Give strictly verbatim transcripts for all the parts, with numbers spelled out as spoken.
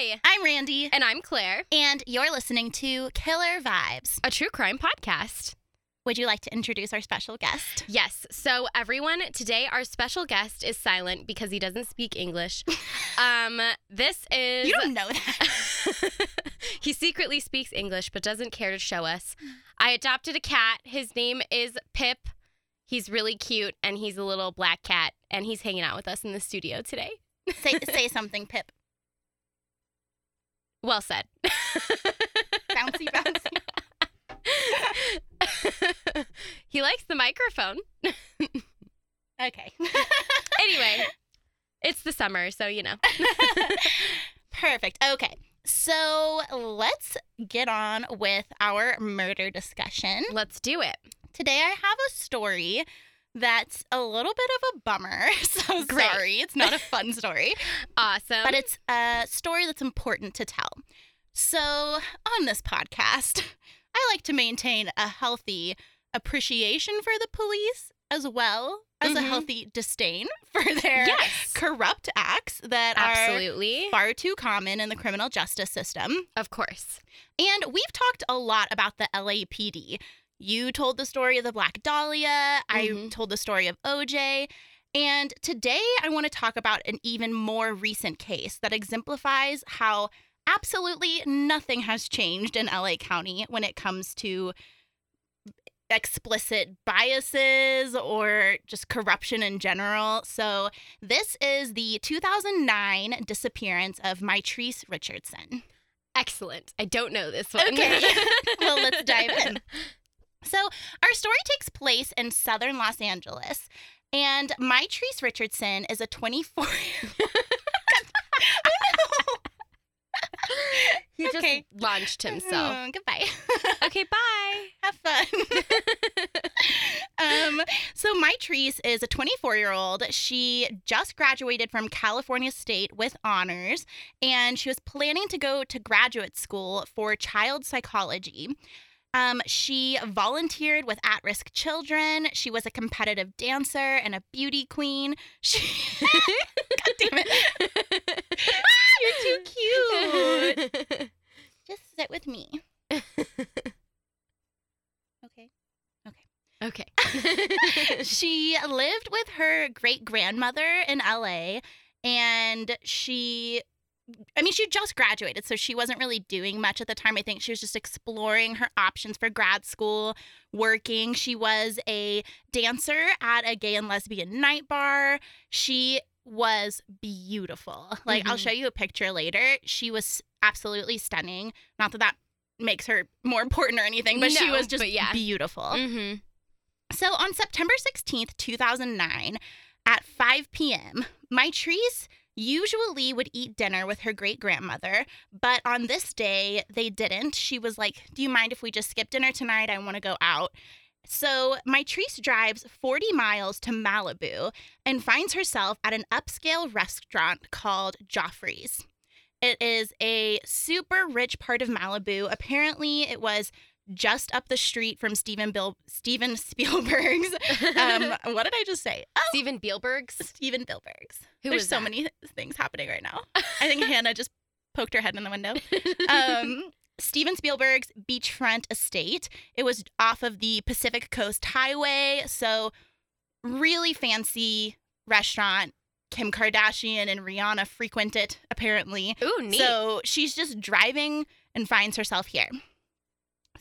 Hi, I'm Randy. And I'm Claire. And you're listening to Killer Vibes, a true crime podcast. Would you like to introduce our special guest? Yes. So everyone, today our special guest is silent because he doesn't speak English. Um, this is... You don't know that. He secretly speaks English but doesn't care to show us. I adopted a cat. His name is Pip. He's really cute and he's a little black cat and he's hanging out with us in the studio today. Say, say something, Pip. Well said. Bouncy, bouncy. He likes the microphone. Okay. Anyway, it's the summer, so you know. Perfect. Okay. So let's get on with our murder discussion. Let's do it. Today I have a story that's a little bit of a bummer. So Great. Sorry. It's not a fun story. Awesome. But it's a story that's important to tell. So on this podcast, I like to maintain a healthy appreciation for the police as well as mm-hmm. a healthy disdain for their yes. corrupt acts that Absolutely. Are far too common in the criminal justice system. Of course. And we've talked a lot about the L A P D. You told the story of the Black Dahlia. Mm-hmm. I told the story of O J. And today I want to talk about an even more recent case that exemplifies how absolutely nothing has changed in L A County when it comes to explicit biases or just corruption in general. So this is the two thousand nine disappearance of Mitrice Richardson. Excellent. I don't know this one. Okay. Well, let's dive in. So our story takes place in southern Los Angeles, and Mitrice Richardson is a twenty-four twenty-four- He okay. just launched himself. Oh, goodbye. Okay, bye. Have fun. um, so Mitrice is a twenty-four-year-old. She just graduated from California State with honors, and she was planning to go to graduate school for child psychology. Um, she volunteered with at-risk children. She was a competitive dancer and a beauty queen. She... God damn it. You're too cute. Just sit with me. Okay. Okay. Okay. She lived with her great-grandmother in L A, and she... I mean, she just graduated, so she wasn't really doing much at the time. I think she was just exploring her options for grad school, working. She was a dancer at a gay and lesbian night bar. She was beautiful. Like, mm-hmm. I'll show you a picture later. She was absolutely stunning. Not that that makes her more important or anything, but no, she was just yeah. beautiful. Mm-hmm. So on September sixteenth, two thousand nine, at five p.m., Mitrice usually would eat dinner with her great-grandmother, but on this day, they didn't. She was like, do you mind if we just skip dinner tonight? I want to go out. So Mitrice drives forty miles to Malibu and finds herself at an upscale restaurant called Geoffrey's. It is a super rich part of Malibu. Apparently, it was just up the street from Steven Bil- Steven Spielberg's. Um, what did I just say? Oh, Steven Spielberg's. Steven Spielberg's. Who There's so that? many things happening right now. I think Hannah just poked her head in the window. Um, Steven Spielberg's beachfront estate. It was off of the Pacific Coast Highway. So really fancy restaurant. Kim Kardashian and Rihanna frequent it, apparently. Ooh, neat. So she's just driving and finds herself here.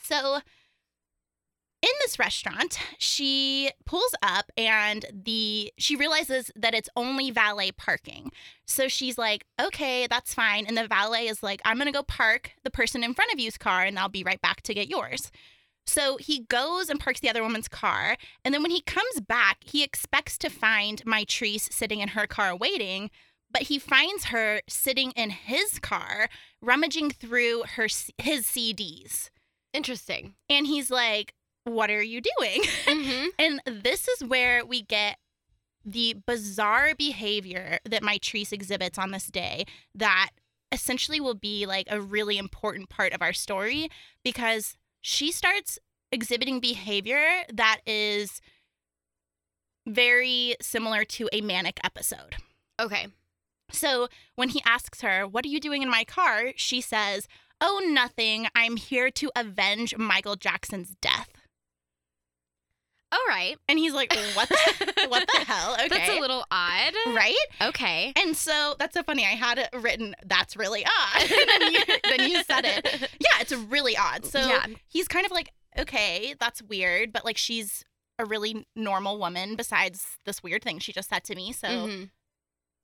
So in this restaurant, she pulls up and the she realizes that it's only valet parking. So she's like, okay, that's fine. And the valet is like, I'm going to go park the person in front of you's car and I'll be right back to get yours. So he goes and parks the other woman's car. And then when he comes back, he expects to find Mitrice sitting in her car waiting, but he finds her sitting in his car, rummaging through her his C Ds. Interesting. And he's like, what are you doing? Mm-hmm. And this is where we get the bizarre behavior that Mitrice exhibits on this day that essentially will be like a really important part of our story, because she starts exhibiting behavior that is very similar to a manic episode. Okay. So when he asks her, what are you doing in my car? She says, oh, nothing. I'm here to avenge Michael Jackson's death. All right. And he's like, what the, what the hell? Okay. That's a little odd. Right? Okay. And so that's so funny. I had it written, that's really odd. And then, you, then you said it. Yeah, it's really odd. So yeah. He's kind of like, okay, that's weird. But like, she's a really normal woman besides this weird thing she just said to me. So, mm-hmm.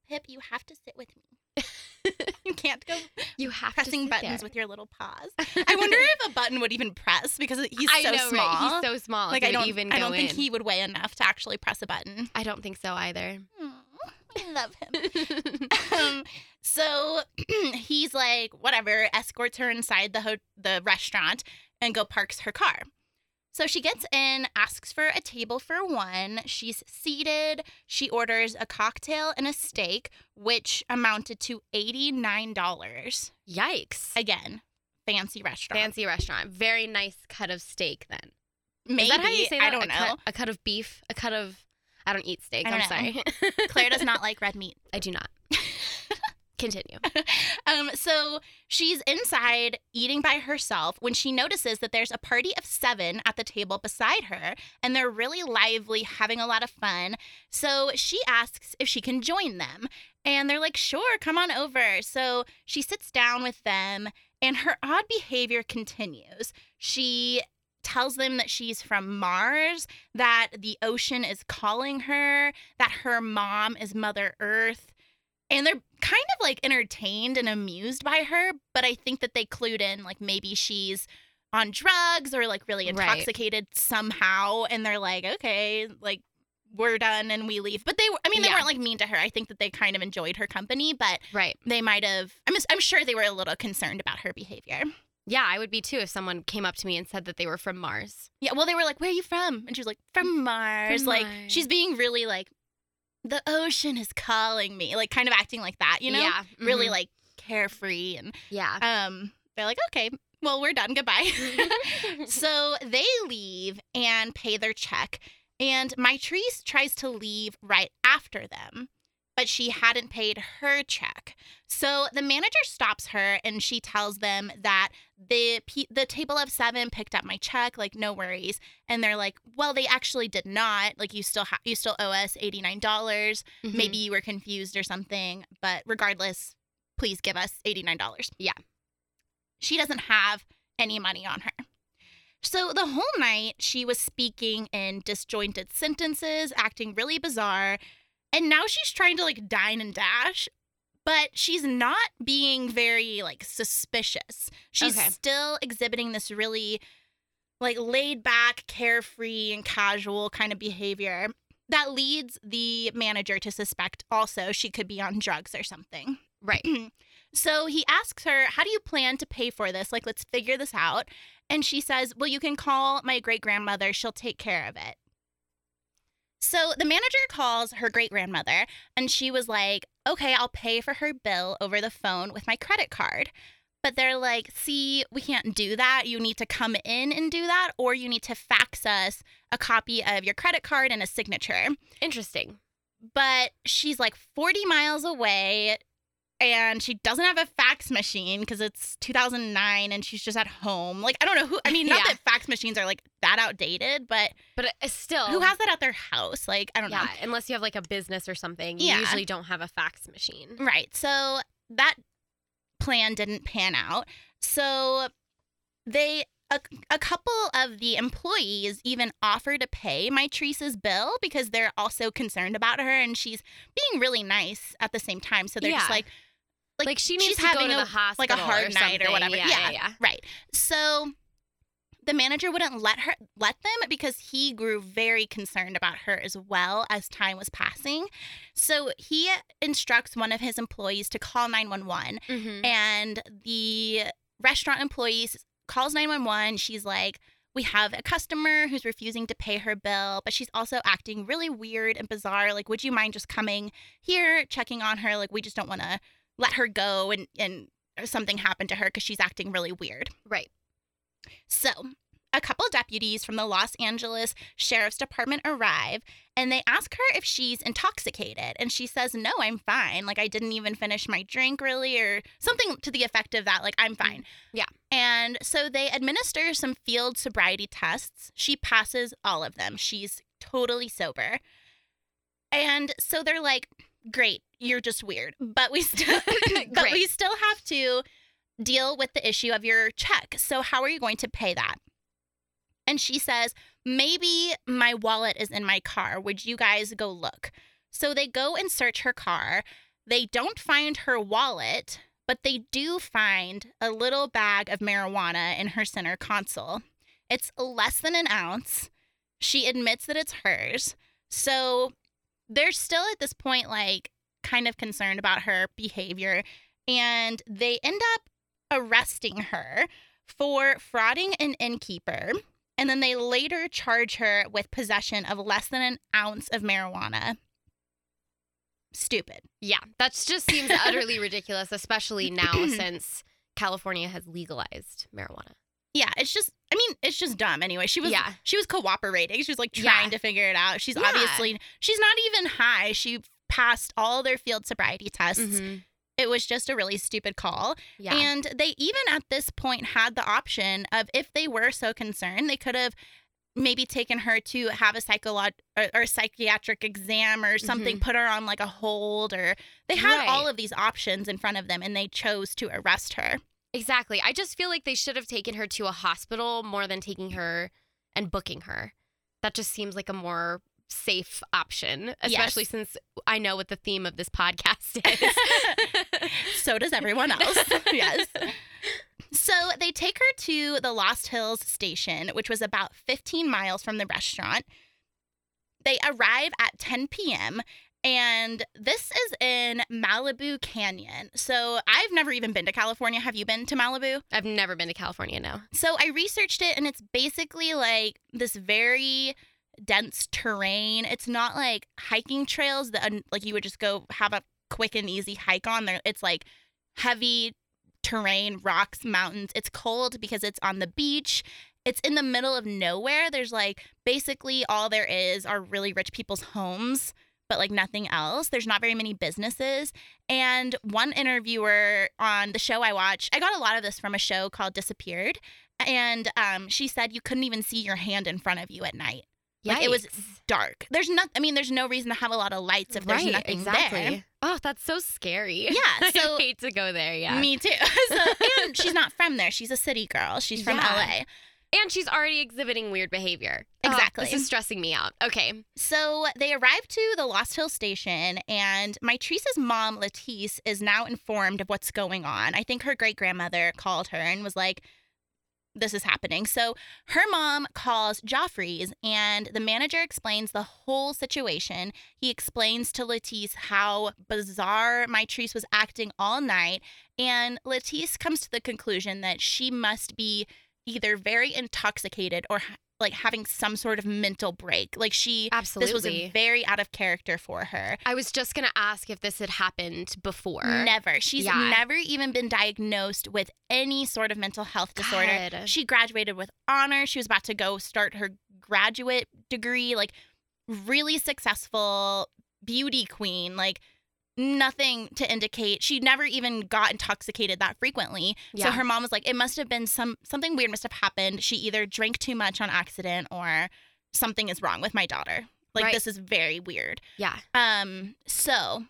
Pip, you have to sit with me. You can't go you have pressing to buttons there. With your little paws. I wonder if a button would even press because he's I so know, small. Right? He's so small. Like, I don't, even go I don't in. think he would weigh enough to actually press a button. I don't think so either. Aww, I love him. um, so he's like, whatever, escorts her inside the ho- the restaurant and go parks her car. So she gets in, asks for a table for one. She's seated. She orders a cocktail and a steak, which amounted to eighty-nine dollars. Yikes. Again, fancy restaurant. Fancy restaurant. Very nice cut of steak then. Maybe. Is that how you say that? I don't a know. Cut, a cut of beef? A cut of... I don't eat steak. I don't I'm know. sorry. Claire does not like red meat. I do not. Continue. um, so she's inside eating by herself when she notices that there's a party of seven at the table beside her, and they're really lively, having a lot of fun. So she asks if she can join them, and they're like, sure, come on over. So she sits down with them, and her odd behavior continues. She tells them that she's from Mars, that the ocean is calling her, that her mom is Mother Earth. And they're kind of, like, entertained and amused by her, but I think that they clued in, like, maybe she's on drugs or, like, really intoxicated right. somehow, and they're like, okay, like, we're done and we leave. But they were, I mean, they yeah. weren't, like, mean to her. I think that they kind of enjoyed her company, but right. they might have, I'm, I'm sure they were a little concerned about her behavior. Yeah, I would be, too, if someone came up to me and said that they were from Mars. Yeah, well, they were like, where are you from? And she was like, from Mars. From like, Mars. She's being really, like, the ocean is calling me, like kind of acting like that, you know? Yeah. Mm-hmm. Really like carefree. And yeah. Um, they're like, okay, well, we're done. Goodbye. So they leave and pay their check. And Mitrice tries to leave right after them, but she hadn't paid her check. So the manager stops her and she tells them that the pe- the table of seven picked up my check, like no worries. And they're like, well, they actually did not. Like you still ha- you still owe us eighty-nine dollars. Mm-hmm. Maybe you were confused or something, but regardless, please give us eighty-nine dollars. Yeah. She doesn't have any money on her. So the whole night she was speaking in disjointed sentences, acting really bizarre. And now she's trying to, like, dine and dash, but she's not being very, like, suspicious. She's okay. still exhibiting this really, like, laid-back, carefree, and casual kind of behavior that leads the manager to suspect also she could be on drugs or something. Right. So he asks her, how do you plan to pay for this? Like, let's figure this out. And she says, well, you can call my great-grandmother. She'll take care of it. So the manager calls her great-grandmother, and she was like, okay, I'll pay for her bill over the phone with my credit card. But they're like, see, we can't do that. You need to come in and do that, or you need to fax us a copy of your credit card and a signature. Interesting. But she's like forty miles away, and she doesn't have a fax machine because it's two thousand nine and she's just at home. Like, I don't know who, I mean, not yeah. that fax machines are like that outdated, but. But still. Who has that at their house? Like, I don't yeah, know. Yeah, unless you have like a business or something. You yeah. usually don't have a fax machine. Right. So that plan didn't pan out. So they, a, a couple of the employees even offer to pay Mitrice's bill because they're also concerned about her and she's being really nice at the same time. So they're yeah. just like, Like, like she needs she's to having go to a, the hospital, like a hard or night or whatever. Yeah, yeah, yeah, right. So the manager wouldn't let her let them because he grew very concerned about her as well as time was passing. So he instructs one of his employees to call nine one one, mm-hmm. and the restaurant employee calls nine one one. She's like, we have a customer who's refusing to pay her bill, but she's also acting really weird and bizarre. Like, would you mind just coming here, checking on her? Like, we just don't want to let her go and, and something happened to her because she's acting really weird. Right. So a couple deputies from the Los Angeles Sheriff's Department arrive, and they ask her if she's intoxicated. And she says, no, I'm fine. Like, I didn't even finish my drink, really, or something to the effect of that. Like, I'm fine. Yeah. And so they administer some field sobriety tests. She passes all of them. She's totally sober. And so they're like, great, you're just weird. But we still, but we still have to deal with the issue of your check. So how are you going to pay that? And she says, maybe my wallet is in my car. Would you guys go look? So they go and search her car. They don't find her wallet, but they do find a little bag of marijuana in her center console. It's less than an ounce. She admits that it's hers. So they're still at this point, like, kind of concerned about her behavior. And they end up arresting her for frauding an innkeeper. And then they later charge her with possession of less than an ounce of marijuana. Stupid. Yeah, that just seems utterly ridiculous, especially now since California has legalized marijuana. Yeah, it's just, I mean, it's just dumb anyway. She was yeah. she was cooperating. She was, like, trying yeah. to figure it out. She's yeah. obviously, she's not even high. She passed all their field sobriety tests. Mm-hmm. It was just a really stupid call. Yeah. And they even at this point had the option of, if they were so concerned, they could have maybe taken her to have a psycholo- or, or psychiatric exam or something, mm-hmm. put her on like a hold, or they had right. all of these options in front of them, and they chose to arrest her. Exactly. I just feel like they should have taken her to a hospital more than taking her and booking her. That just seems like a more safe option, especially yes. since I know what the theme of this podcast is. So does everyone else. Yes. So they take her to the Lost Hills station, which was about fifteen miles from the restaurant. They arrive at ten p.m. and this is in Malibu Canyon. So I've never even been to California. Have you been to Malibu? I've never been to California, no. So I researched it, and it's basically like this very dense terrain. It's not like hiking trails that like you would just go have a quick and easy hike on there. It's like heavy terrain, rocks, mountains. It's cold because it's on the beach. It's in the middle of nowhere. There's like basically all there is are really rich people's homes, but like nothing else. There's not very many businesses. And one interviewer on the show I watch, I got a lot of this from a show called Disappeared. And um, she said you couldn't even see your hand in front of you at night. Like, yikes. It was dark. There's not, I mean, there's no reason to have a lot of lights if there's right, nothing exactly. there. Oh, that's so scary. Yeah. So, I hate to go there, yeah. Me too. So, and she's not from there. She's a city girl. She's from yeah. L A. And she's already exhibiting weird behavior. Exactly. Oh, this is stressing me out. Okay. So they arrive to the Lost Hill station, and Mitrice's mom, Letice, is now informed of what's going on. I think her great-grandmother called her and was like, this is happening. So her mom calls Geoffrey's, and the manager explains the whole situation. He explains to Letice how bizarre Mitrice was acting all night. And Letice comes to the conclusion that she must be either very intoxicated or like having some sort of mental break. Like she, absolutely. This was a very out of character for her. I was just going to ask if this had happened before. Never. She's yeah. never even been diagnosed with any sort of mental health disorder. God. She graduated with honor. She was about to go start her graduate degree, like really successful beauty queen, like nothing to indicate. She never even got intoxicated that frequently. Yeah. So her mom was like, it must have been some something weird must have happened. She either drank too much on accident or something is wrong with my daughter. Like, right. This is very weird. Yeah. Um. So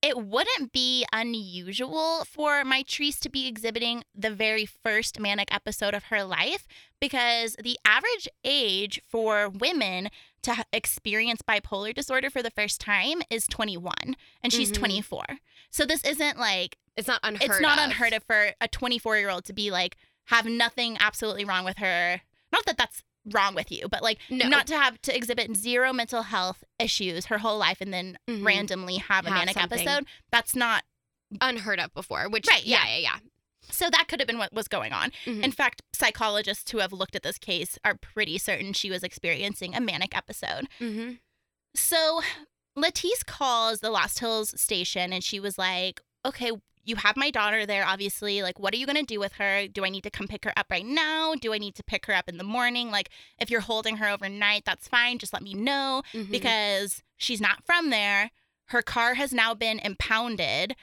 it wouldn't be unusual for Mitrice to be exhibiting the very first manic episode of her life, because the average age for women to experience bipolar disorder for the first time is twenty-one, and she's mm-hmm. twenty-four. So this isn't like, it's not unheard it's not of. unheard of for a twenty-four year old to be like, have nothing absolutely wrong with her. Not that that's wrong with you, but like no. not to have to exhibit zero mental health issues her whole life and then mm-hmm. randomly have, have a manic something. episode. That's not unheard of before, which right, yeah. yeah, yeah, yeah. So that could have been what was going on. Mm-hmm. In fact, psychologists who have looked at this case are pretty certain she was experiencing a manic episode. Mm-hmm. So Letice calls the Lost Hills station, and she was like, okay, you have my daughter there, obviously. Like, what are you going to do with her? Do I need to come pick her up right now? Do I need to pick her up in the morning? Like, if you're holding her overnight, that's fine. Just let me know, mm-hmm. because she's not from there. Her car has now been impounded.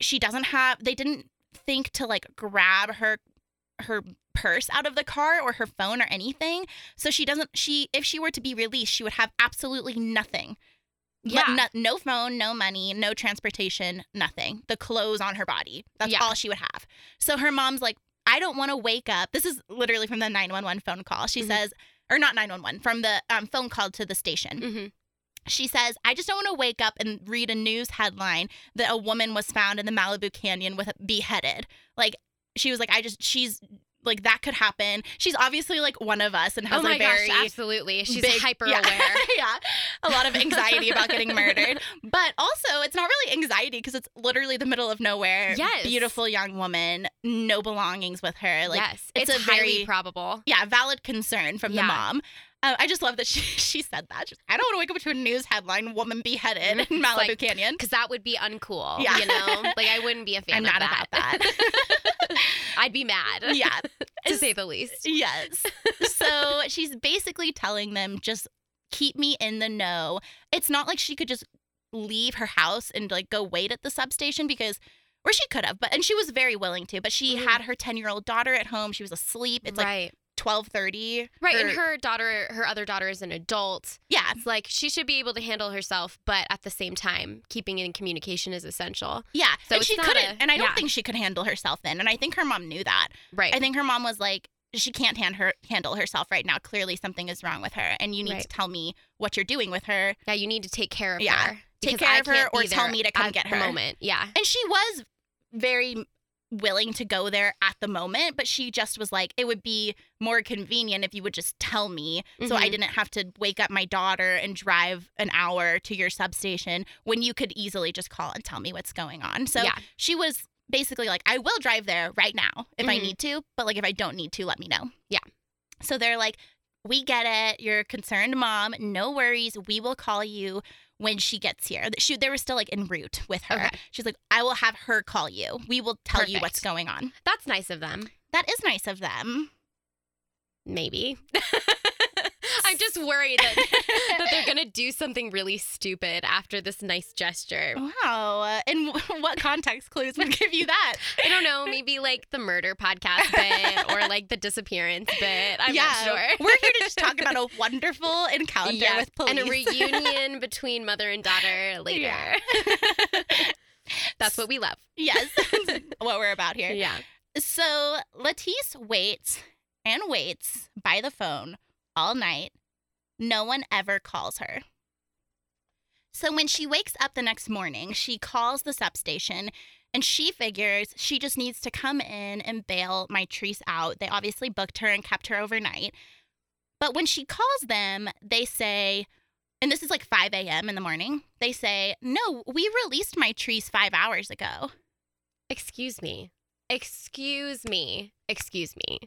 She doesn't have, they didn't think to, like, grab her her purse out of the car or her phone or anything. So she doesn't, she, if she were to be released, she would have absolutely nothing. Yeah. No, no phone, no money, no transportation, nothing. The clothes on her body. That's yeah. all she would have. So her mom's like, I don't want to wake up. This is literally from the nine one one phone call. She mm-hmm. says, or not nine one one, from the um, phone call to the station. Mm-hmm. She says, I just don't want to wake up and read a news headline that a woman was found in the Malibu Canyon with beheaded. Like, she was like, I just, she's... Like, that could happen. She's obviously, like, one of us and has oh my a very gosh, absolutely. She's big, hyper-aware. Yeah, yeah. A lot of anxiety about getting murdered. But also, it's not really anxiety because it's literally the middle of nowhere. Yes. Beautiful young woman. No belongings with her. Like, yes. It's, it's a highly very, probable. Yeah, valid concern from yeah. the mom. Uh, I just love that she, she said that. She's like, I don't want to wake up to a news headline, woman beheaded in Malibu like, Canyon. Because that would be uncool, yeah. you know? Like, I wouldn't be a fan I'm of that. I'm not about that. I'd be mad. Yeah. To say the least. Yes. So she's basically telling them, just keep me in the know. It's not like she could just leave her house and, like, go wait at the substation because... Or she could have, but and she was very willing to. But she mm. had her ten-year-old daughter at home. She was asleep. It's right. like... twelve thirty. Right, her, and her daughter, her other daughter is an adult. Yeah. It's like, she should be able to handle herself, but at the same time, keeping in communication is essential. Yeah, so and she couldn't, a, and I don't yeah. think she could handle herself then, and I think her mom knew that. Right. I think her mom was like, she can't hand her, handle herself right now. Clearly something is wrong with her, and you need right. to tell me what you're doing with her. Yeah, you need to take care of yeah. her. Take care I of her, or tell me to come get her. At the moment, yeah. And she was very... willing to go there at the moment, but she just was like, it would be more convenient if you would just tell me mm-hmm. so I didn't have to wake up my daughter and drive an hour to your substation when you could easily just call and tell me what's going on. So yeah. she was basically like, I will drive there right now if mm-hmm. I need to, but like if I don't need to, let me know. Yeah. So they're like, we get it. You're a concerned mom. No worries. We will call you when she gets here. She, they were still like en route with her. Okay. She's like, I will have her call you. We will tell Perfect. You what's going on. That's nice of them. That is nice of them. Maybe. I'm just worried that, that they're going to do something really stupid after this nice gesture. Wow. And w- what context clues would give you that? I don't know. Maybe like the murder podcast bit or like the disappearance bit. I'm yeah. not sure. We're here to just talk about a wonderful encounter yeah. with police. And a reunion between mother and daughter later. Yeah. That's what we love. Yes. That's what we're about here. Yeah. So Latice waits and waits by the phone all night. No one ever calls her. So when she wakes up the next morning, she calls the substation and she figures she just needs to come in and bail Mitrice out. They obviously booked her and kept her overnight. But when she calls them, they say, and this is like five a.m. in the morning, they say, no, we released Mitrice five hours ago. Excuse me. Excuse me. Excuse me.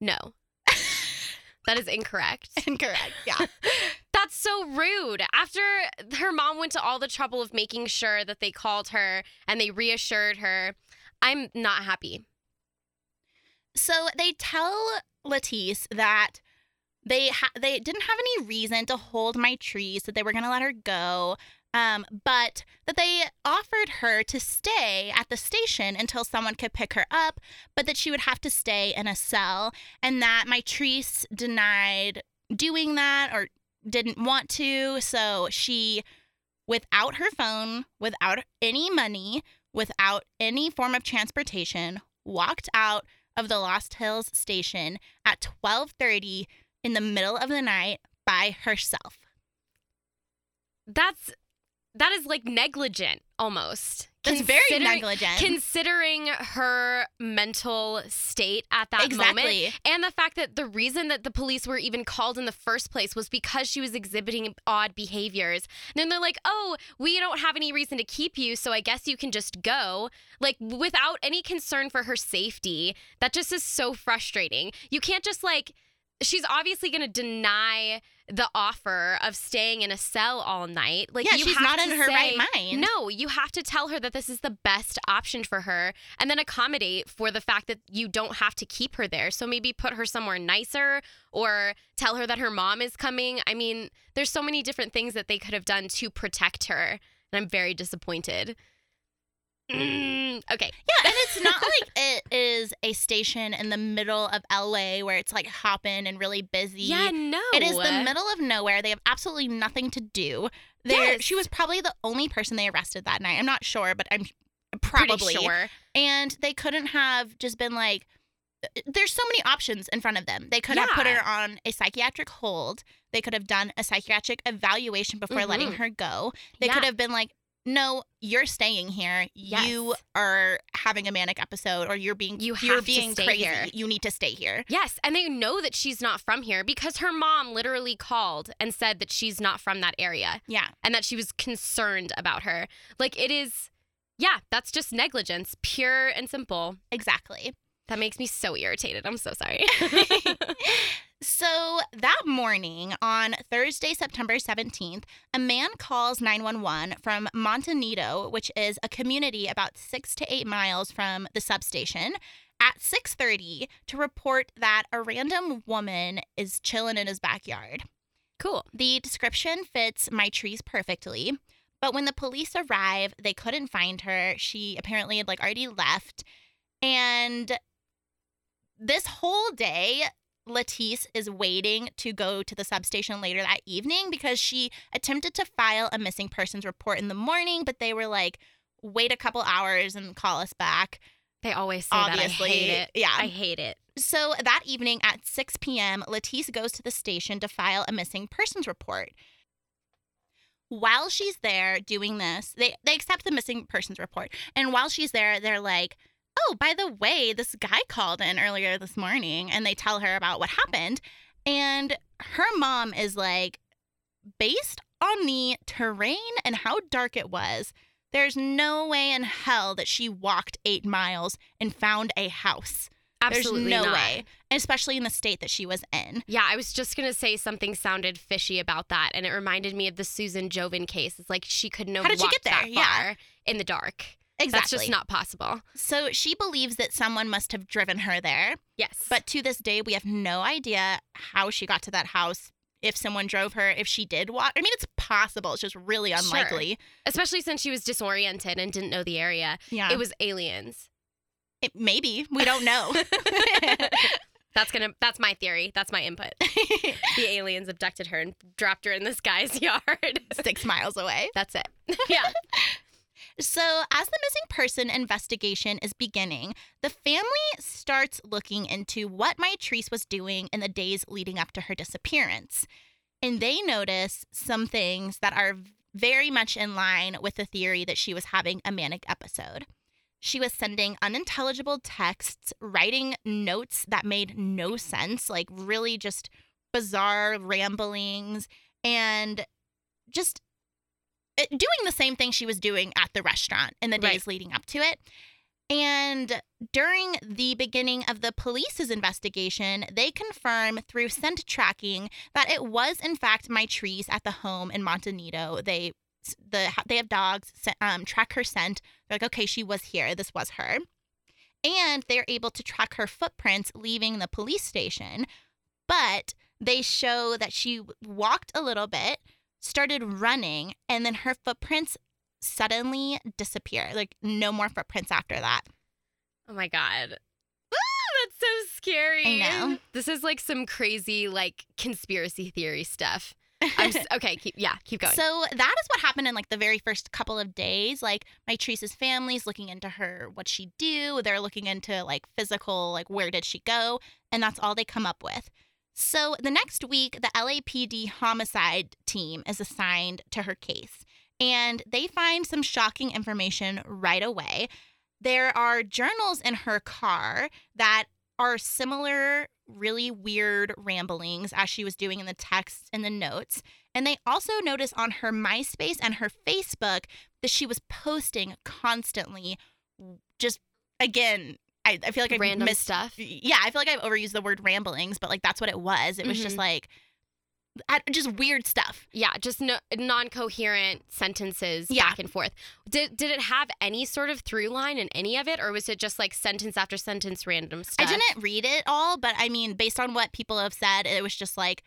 No. That is incorrect. Incorrect, yeah. That's so rude. After her mom went to all the trouble of making sure that they called her and they reassured her, I'm not happy. So they tell Latice that they ha- they didn't have any reason to hold Mitrice, that they were going to let her go, um, but that they offered her to stay at the station until someone could pick her up, but that she would have to stay in a cell, and that Mitrice denied doing that or didn't want to. So she, without her phone, without any money, without any form of transportation, walked out of the Lost Hills station at twelve thirty in the middle of the night by herself. That's... That is, like, negligent, almost. That's very negligent. Considering her mental state at that exactly. moment. And the fact that the reason that the police were even called in the first place was because she was exhibiting odd behaviors. And then they're like, oh, we don't have any reason to keep you, so I guess you can just go. Like, without any concern for her safety. That just is so frustrating. You can't just, like... she's obviously going to deny the offer of staying in a cell all night. Like, yeah, you she's have not to in her say, right mind. No, you have to tell her that this is the best option for her and then accommodate for the fact that you don't have to keep her there. So maybe put her somewhere nicer or tell her that her mom is coming. I mean, there's so many different things that they could have done to protect her. And I'm very disappointed. Mm, okay. Yeah, and it's not like it is a station in the middle of L A where it's like hopping and really busy. Yeah, no. It is the middle of nowhere. They have absolutely nothing to do. There, yes. She was probably the only person they arrested that night. I'm not sure, but I'm probably Pretty sure. And they couldn't have just been like, there's so many options in front of them. They could yeah. have put her on a psychiatric hold. They could have done a psychiatric evaluation before mm-hmm. letting her go. They yeah. could have been like, no, you're staying here. Yes. You are having a manic episode or you're being you you're being crazy. Here. You need to stay here. Yes. And they know that she's not from here because her mom literally called and said that she's not from that area. Yeah. And that she was concerned about her. Like it is. Yeah. That's just negligence. Pure and simple. Exactly. That makes me so irritated. I'm so sorry. So that morning on Thursday, September seventeenth, a man calls nine one one from Montanito, which is a community about six to eight miles from the substation, at six thirty to report that a random woman is chilling in his backyard. Cool. The description fits Mitrice perfectly, but when the police arrive, they couldn't find her. She apparently had like already left, and this whole day, Latice is waiting to go to the substation later that evening because she attempted to file a missing persons report in the morning, but they were like, wait a couple hours and call us back. They always say Obviously. that. I hate it. Yeah. I hate it. So that evening at six p.m., Latice goes to the station to file a missing persons report. While she's there doing this, they, they accept the missing persons report. And while she's there, they're like, oh, by the way, this guy called in earlier this morning, and they tell her about what happened. And her mom is like, based on the terrain and how dark it was, there's no way in hell that she walked eight miles and found a house. Absolutely There's no not. way, especially in the state that she was in. Yeah, I was just going to say something sounded fishy about that, and it reminded me of the Susan Joven case. It's like she couldn't have how did walked she get there? that far yeah. in the dark. Exactly. That's just not possible. So she believes that someone must have driven her there. Yes. But to this day, we have no idea how she got to that house, if someone drove her, if she did walk. I mean, it's possible. It's just really unlikely. Sure. Especially since she was disoriented and didn't know the area. Yeah. It was aliens. It, maybe. We don't know. That's gonna. That's my theory. That's my input. The aliens abducted her and dropped her in this guy's yard. Six miles away. That's it. Yeah. So as the missing person investigation is beginning, the family starts looking into what Mitrice was doing in the days leading up to her disappearance. And they notice some things that are very much in line with the theory that she was having a manic episode. She was sending unintelligible texts, writing notes that made no sense, like really just bizarre ramblings and just doing the same thing she was doing at the restaurant in the days right. leading up to it. And during the beginning of the police's investigation, they confirm through scent tracking that it was, in fact, Mitrice at the home in Montanito. They the they have dogs um, track her scent. They're like, okay, she was here. This was her. And they're able to track her footprints leaving the police station. But they show that she walked a little bit, started running, and then her footprints suddenly disappear. Like, no more footprints after that. Oh, my God. Ah, that's so scary. I know. This is, like, some crazy, like, conspiracy theory stuff. I'm just, okay, keep, yeah, keep going. So that is what happened in, like, the very first couple of days. Like, Mitrice's family's looking into her, what she do. They're looking into, like, physical, like, where did she go? And that's all they come up with. So the next week, the L A P D homicide team is assigned to her case, and they find some shocking information right away. There are journals in her car that are similar, really weird ramblings as she was doing in the texts and the notes. And they also notice on her MySpace and her Facebook that she was posting constantly, just, again, I, I feel like I've random mis- stuff. Yeah, I feel like I've overused the word ramblings, but like that's what it was. It was mm-hmm. just like just weird stuff. Yeah, just no, non-coherent sentences yeah. back and forth. Did did it have any sort of through line in any of it, or was it just like sentence after sentence random stuff? I didn't read it all, but I mean, based on what people have said, it was just like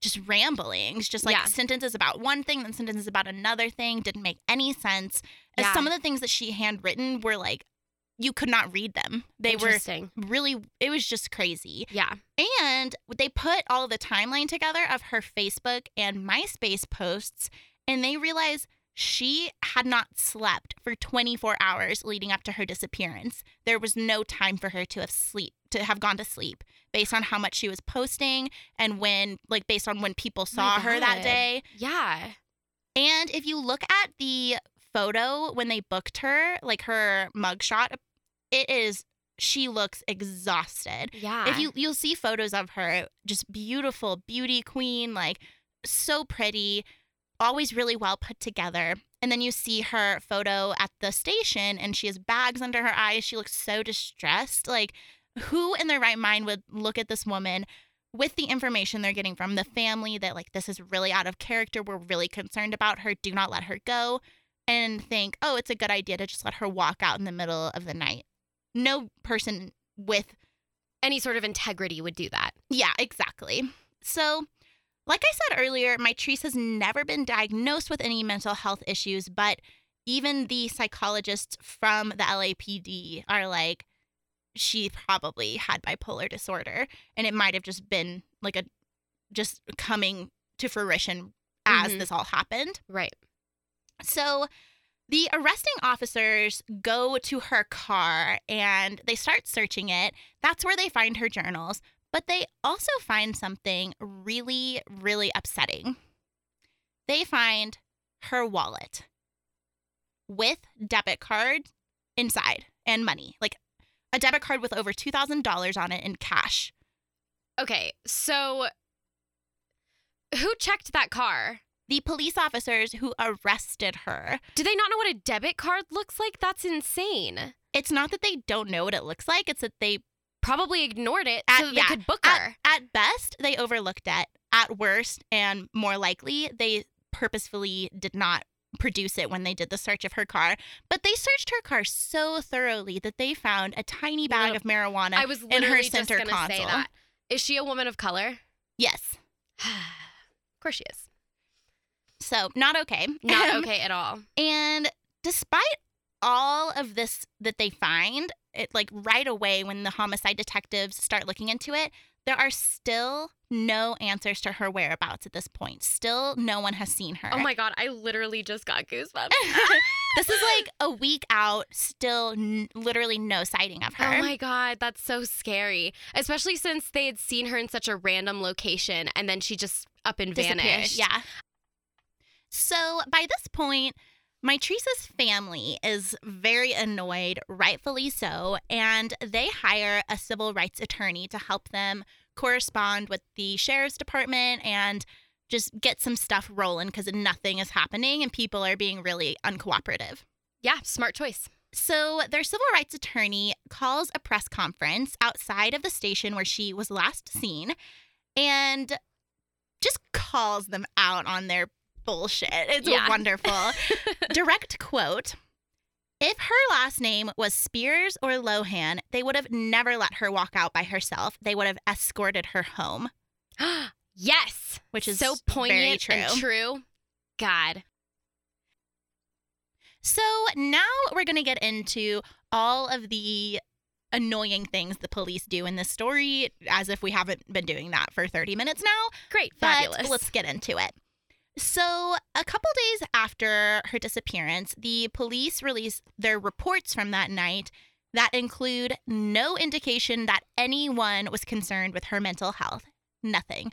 just ramblings, just like yeah. sentences about one thing, then sentences about another thing. Didn't make any sense. Yeah. Some of the things that she handwritten were like, you could not read them. They were really, it was just crazy. Yeah. And they put all the timeline together of her Facebook and MySpace posts, and they realized she had not slept for twenty-four hours leading up to her disappearance. There was no time for her to have sleep, to have gone to sleep based on how much she was posting and when, like based on when people saw her that day. Yeah. And if you look at the photo when they booked her, like her mugshot, it is, she looks exhausted. Yeah. If you, you'll see photos of her, just beautiful, beauty queen, like so pretty, always really well put together. And then you see her photo at the station and she has bags under her eyes. She looks so distressed. Like, who in their right mind would look at this woman with the information they're getting from the family that like, this is really out of character. We're really concerned about her. Do not let her go. And think, oh, it's a good idea to just let her walk out in the middle of the night. No person with any sort of integrity would do that. Yeah, exactly. So, like I said earlier, Mitrice has never been diagnosed with any mental health issues, but even the psychologists from the L A P D are like, she probably had bipolar disorder, and it might have just been like a just coming to fruition as mm-hmm. this all happened. Right. So the arresting officers go to her car and they start searching it. That's where they find her journals. But they also find something really, really upsetting. They find her wallet with debit card inside and money, like a debit card with over two thousand dollars on it in cash. Okay, so who checked that car? The police officers who arrested her. Do they not know what a debit card looks like? That's insane. It's not that they don't know what it looks like. It's that they probably ignored it at, so that yeah, they could book at, her. At best, they overlooked it. At worst, and more likely, they purposefully did not produce it when they did the search of her car. But they searched her car so thoroughly that they found a tiny bag you know, of marijuana I was in her center console. I was literally just going to say that. Is she a woman of color? Yes. Of course she is. So not okay. Not okay at all. And despite all of this that they find, it like right away when the homicide detectives start looking into it, there are still no answers to her whereabouts at this point. Still no one has seen her. Oh my God, I literally just got goosebumps. This is like a week out, still n- literally no sighting of her. Oh my God, that's so scary. Especially since they had seen her in such a random location and then she just up and vanished. Yeah. So by this point, Mitrice's family is very annoyed, rightfully so, and they hire a civil rights attorney to help them correspond with the sheriff's department and just get some stuff rolling because nothing is happening and people are being really uncooperative. Yeah, smart choice. So their civil rights attorney calls a press conference outside of the station where she was last seen and just calls them out on their bullshit. It's yeah. wonderful. Direct quote, "If her last name was Spears or Lohan, they would have never let her walk out by herself. They would have escorted her home." Yes. Which is so poignant very true. and true. God. So now we're going to get into all of the annoying things the police do in this story, as if we haven't been doing that for thirty minutes now. Great. Fabulous. But let's get into it. So a couple days after her disappearance, the police released their reports from that night that include no indication that anyone was concerned with her mental health. Nothing.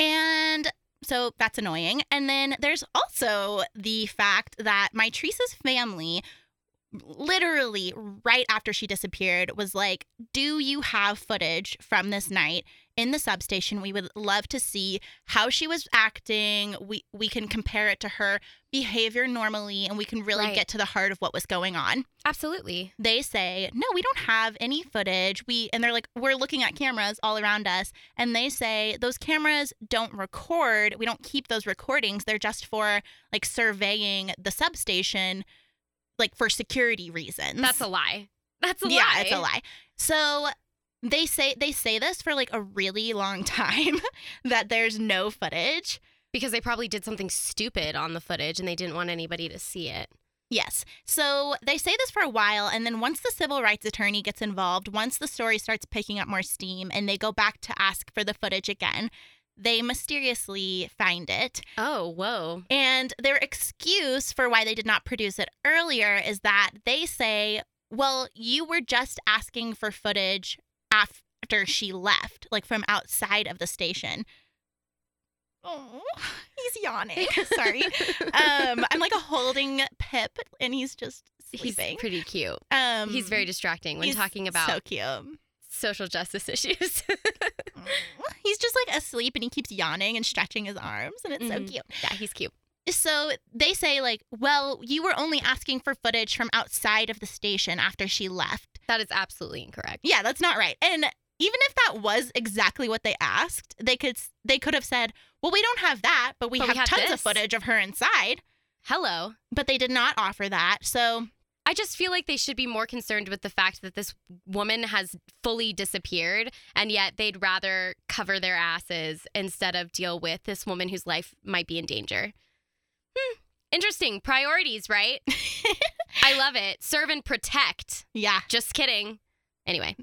And so that's annoying. And then there's also the fact that Mitrice's family literally right after she disappeared was like, do you have footage from this night in the substation? We would love to see how she was acting. We we can compare it to her behavior normally, and we can really right. get to the heart of what was going on. Absolutely. They say, no, we don't have any footage. We and they're like, we're looking at cameras all around us. And they say, those cameras don't record. We don't keep those recordings. They're just for like surveying the substation, like for security reasons. That's a lie. That's a yeah, lie. Yeah, it's a lie. So they say they say this for like a really long time that there's no footage. Because they probably did something stupid on the footage and they didn't want anybody to see it. Yes. So they say this for a while, and then once the civil rights attorney gets involved, once the story starts picking up more steam and they go back to ask for the footage again, they mysteriously find it. Oh, whoa. And their excuse for why they did not produce it earlier is that they say, well, you were just asking for footage after she left, like from outside of the station. Oh, he's yawning. Sorry. Um, I'm like a holding Pip, and he's just sleeping. He's pretty cute. Um, he's very distracting when talking about... so cute. Social justice issues. He's just like asleep and he keeps yawning and stretching his arms, and it's mm-hmm. so cute. Yeah, he's cute. So they say like, well, you were only asking for footage from outside of the station after she left. That is absolutely incorrect. Yeah, that's not right. And even if that was exactly what they asked, they could they could have said, well, we don't have that, but we but have we tons this. of footage of her inside. Hello. But they did not offer that. So I just feel like they should be more concerned with the fact that this woman has fully disappeared, and yet they'd rather cover their asses instead of deal with this woman whose life might be in danger. Hmm. Interesting. Priorities, right? I love it. Serve and protect. Yeah. Just kidding. Anyway.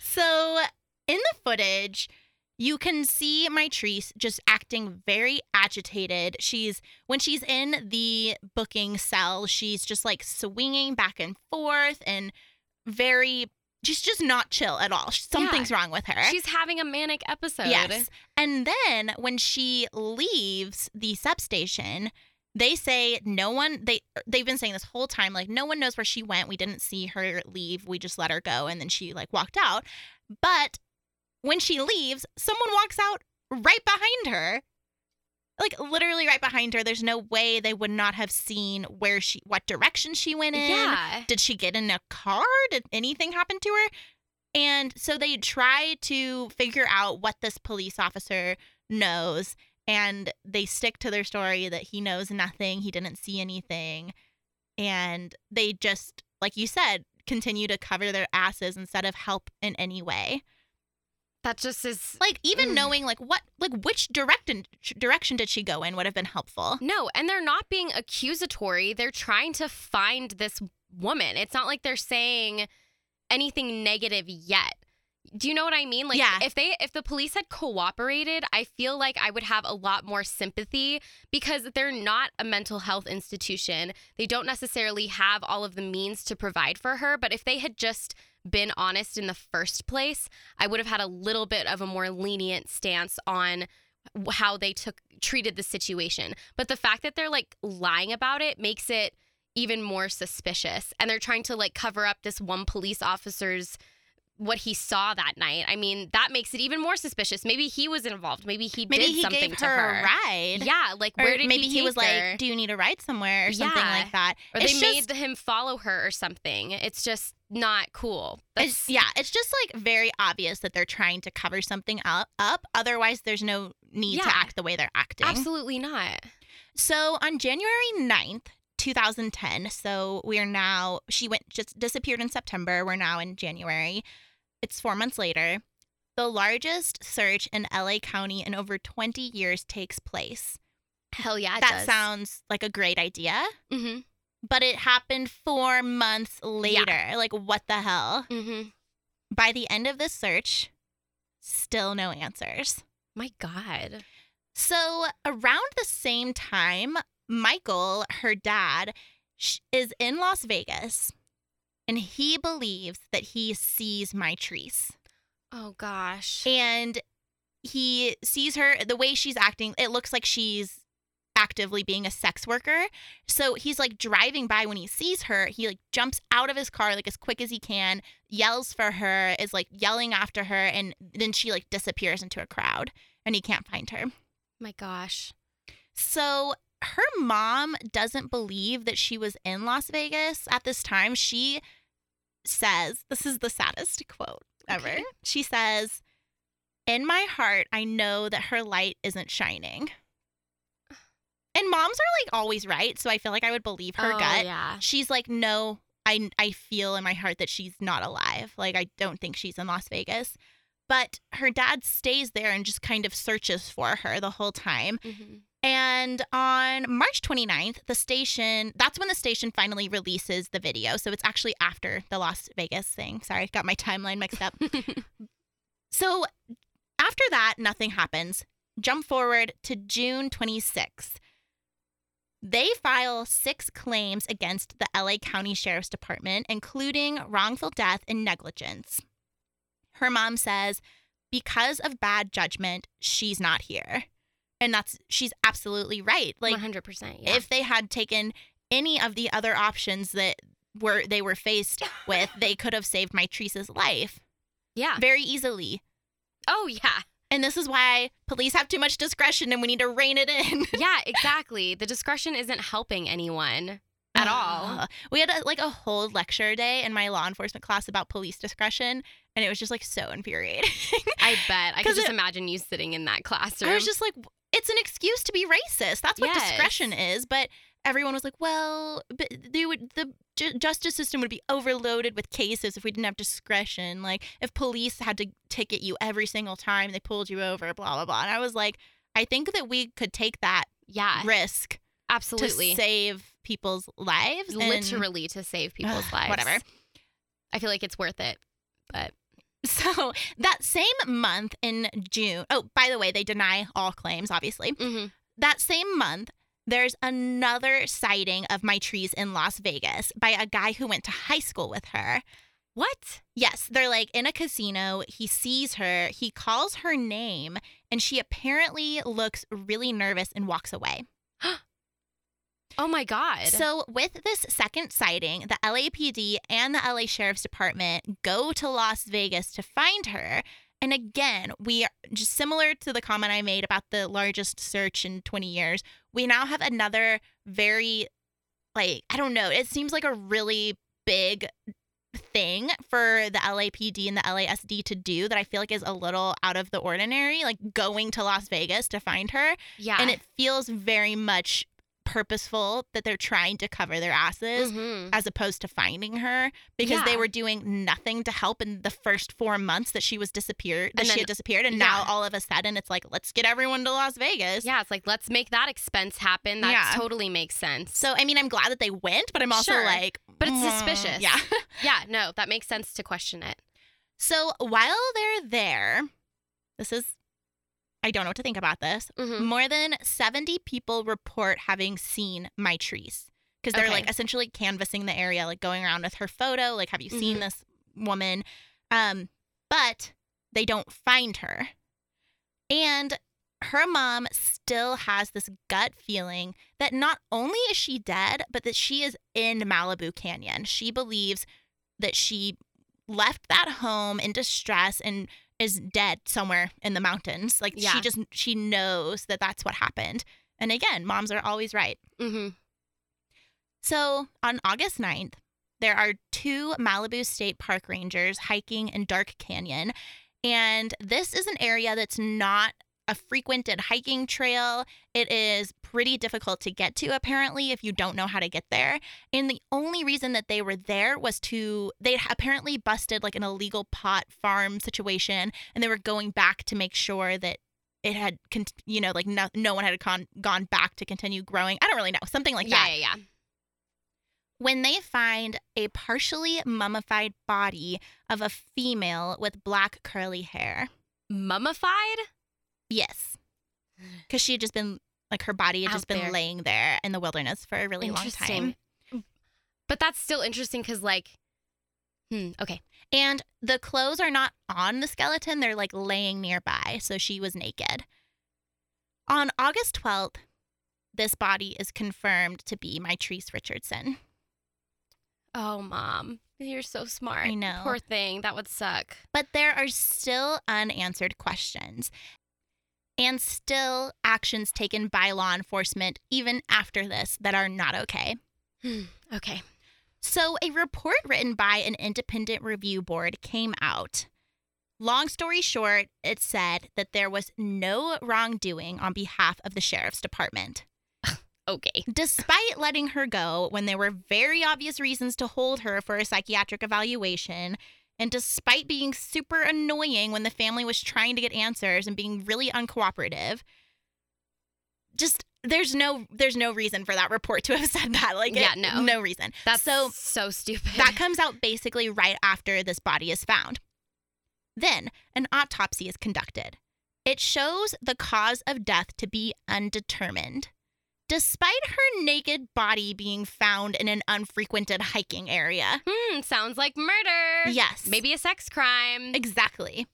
So in the footage, you can see Mitrice just acting very agitated. She's, when she's in the booking cell, she's just like swinging back and forth and very, she's just not chill at all. Something's yeah. wrong with her. She's having a manic episode. Yes. And then when she leaves the substation, they say no one, they, they've been saying this whole time, like, no one knows where she went. We didn't see her leave. We just let her go. And then she like walked out. But when she leaves, someone walks out right behind her, like literally right behind her. There's no way they would not have seen where she, what direction she went in. Yeah. Did she get in a car? Did anything happen to her? And so they try to figure out what this police officer knows, and they stick to their story that he knows nothing. He didn't see anything. And they just, like you said, continue to cover their asses instead of help in any way. That just is like, even mm. knowing like what, like which direction direction did she go in would have been helpful. No, and they're not being accusatory. They're trying to find this woman. It's not like they're saying anything negative yet. Do you know what I mean? Like, yeah. if they if the police had cooperated, I feel like I would have a lot more sympathy, because they're not a mental health institution. They don't necessarily have all of the means to provide for her. But if they had just been honest in the first place, I would have had a little bit of a more lenient stance on how they took treated the situation. But the fact that they're like lying about it makes it even more suspicious. And they're trying to like cover up this one police officer's, what he saw that night. I mean, that makes it even more suspicious. Maybe he was involved. Maybe he maybe did he something gave to her. her. A ride. Yeah, like or where did maybe he, he take was her? Like, do you need a ride somewhere or yeah. something like that? Or it's they just, made him follow her or something. It's just not cool. It's, yeah, it's just like very obvious that they're trying to cover something up. up. Otherwise, there's no need yeah. to act the way they're acting. Absolutely not. So on January ninth, twenty ten. So we are now, she went, just disappeared in September. We're now in January. It's four months later. The largest search in L A County in over twenty years takes place. Hell yeah, it that does. Sounds like a great idea. Mm-hmm. But it happened four months later. Yeah. Like, what the hell? Mm-hmm. By the end of this search, still no answers. My God. So around the same time, Michael, her dad, is in Las Vegas, and he believes that he sees Mitrice. Oh, gosh. And he sees her, the way she's acting, it looks like she's actively being a sex worker. So he's like driving by when he sees her. He like jumps out of his car like as quick as he can, yells for her, is like yelling after her, and then she like disappears into a crowd and he can't find her. My gosh. So her mom doesn't believe that she was in Las Vegas at this time. She says, this is the saddest quote ever. Okay. She says, "In my heart, I know that her light isn't shining." And moms are like always right, so I feel like I would believe her oh, gut. Yeah. She's like, no, I, I feel in my heart that she's not alive. Like, I don't think she's in Las Vegas. But her dad stays there and just kind of searches for her the whole time. Mm-hmm. And on March twenty-ninth, the station, that's when the station finally releases the video. So it's actually after the Las Vegas thing. Sorry, got my timeline mixed up. So after that, nothing happens. Jump forward to June twenty-sixth. They file six claims against the L A County Sheriff's Department, including wrongful death and negligence. Her mom says, because of bad judgment, she's not here. And that's, she's absolutely right. Like one hundred percent, yeah. If they had taken any of the other options that were they were faced with, they could have saved Mitrice's life. Yeah. Very easily. Oh, yeah. And this is why police have too much discretion and we need to rein it in. Yeah, exactly. The discretion isn't helping anyone at uh, all. We had a, like a whole lecture day in my law enforcement class about police discretion. And it was just like so infuriating. I bet. I could just it, imagine you sitting in that classroom. I was just like, it's an excuse to be racist. That's what yes. discretion is. But everyone was like, well, but they would, the ju- justice system would be overloaded with cases if we didn't have discretion. Like if police had to ticket you every single time they pulled you over, blah, blah, blah. And I was like, I think that we could take that yeah. risk. Absolutely. To save people's lives. Literally and, to save people's ugh, lives. Whatever. I feel like it's worth it. But. So that same month in June, oh, by the way, they deny all claims, obviously. Mm-hmm. That same month, there's another sighting of Mitrice in Las Vegas by a guy who went to high school with her. What? Yes. They're like in a casino. He sees her. He calls her name, and she apparently looks really nervous and walks away. Oh, my God. So with this second sighting, the L A P D and the L A Sheriff's Department go to Las Vegas to find her. And again, we are just similar to the comment I made about the largest search in twenty years. We now have another very, like, I don't know. It seems like a really big thing for the L A P D and the L A S D to do that I feel like is a little out of the ordinary, like going to Las Vegas to find her. Yeah. And it feels very much purposeful that they're trying to cover their asses mm-hmm. as opposed to finding her, because yeah. they were doing nothing to help in the first four months that she was disappeared, that and then, she had disappeared. And yeah. now all of a sudden it's like, let's get everyone to Las Vegas. Yeah. It's like, let's make that expense happen. That yeah. totally makes sense. So, I mean, I'm glad that they went, but I'm also sure. like, but it's mm, suspicious. Yeah. yeah. No, that makes sense to question it. So while they're there, this is, I don't know what to think about this. Mm-hmm. More than seventy people report having seen Mitrice because they're okay. like essentially canvassing the area, like going around with her photo. Like, have you seen mm-hmm. this woman? Um, but they don't find her. And her mom still has this gut feeling that not only is she dead, but that she is in Malibu Canyon. She believes that she left that home in distress and is dead somewhere in the mountains. Like yeah. she just, she knows that that's what happened. And again, moms are always right. Mm-hmm. So on August ninth, there are two Malibu State Park rangers hiking in Dark Canyon. And this is an area that's not a frequented hiking trail. It is pretty difficult to get to, apparently, if you don't know how to get there. And the only reason that they were there was to, they apparently busted like an illegal pot farm situation, and they were going back to make sure that it had, you know, like no, no one had con- gone back to continue growing. I don't really know. Something like yeah, that. Yeah, yeah. When they find a partially mummified body of a female with black curly hair. Mummified? Yes, because she had just been, like, her body had Out just been there. laying there in the wilderness for a really long time. But that's still interesting because, like, hmm, okay. And the clothes are not on the skeleton. They're, like, laying nearby, so she was naked. On August twelfth, this body is confirmed to be Mitrice Richardson. Oh, Mom, you're so smart. I know. Poor thing. That would suck. But there are still unanswered questions and still actions taken by law enforcement even after this that are not okay. Okay. So a report written by an independent review board came out. Long story short, it said that there was no wrongdoing on behalf of the sheriff's department. Okay. Despite letting her go when there were very obvious reasons to hold her for a psychiatric evaluation, and despite being super annoying when the family was trying to get answers and being really uncooperative, just there's no there's no reason for that report to have said that. Like, yeah, it, no, no reason. That's so so stupid. That comes out basically right after this body is found. Then an autopsy is conducted. It shows the cause of death to be undetermined. Despite her naked body being found in an unfrequented hiking area. Hmm, sounds like murder. Yes. Maybe a sex crime. Exactly.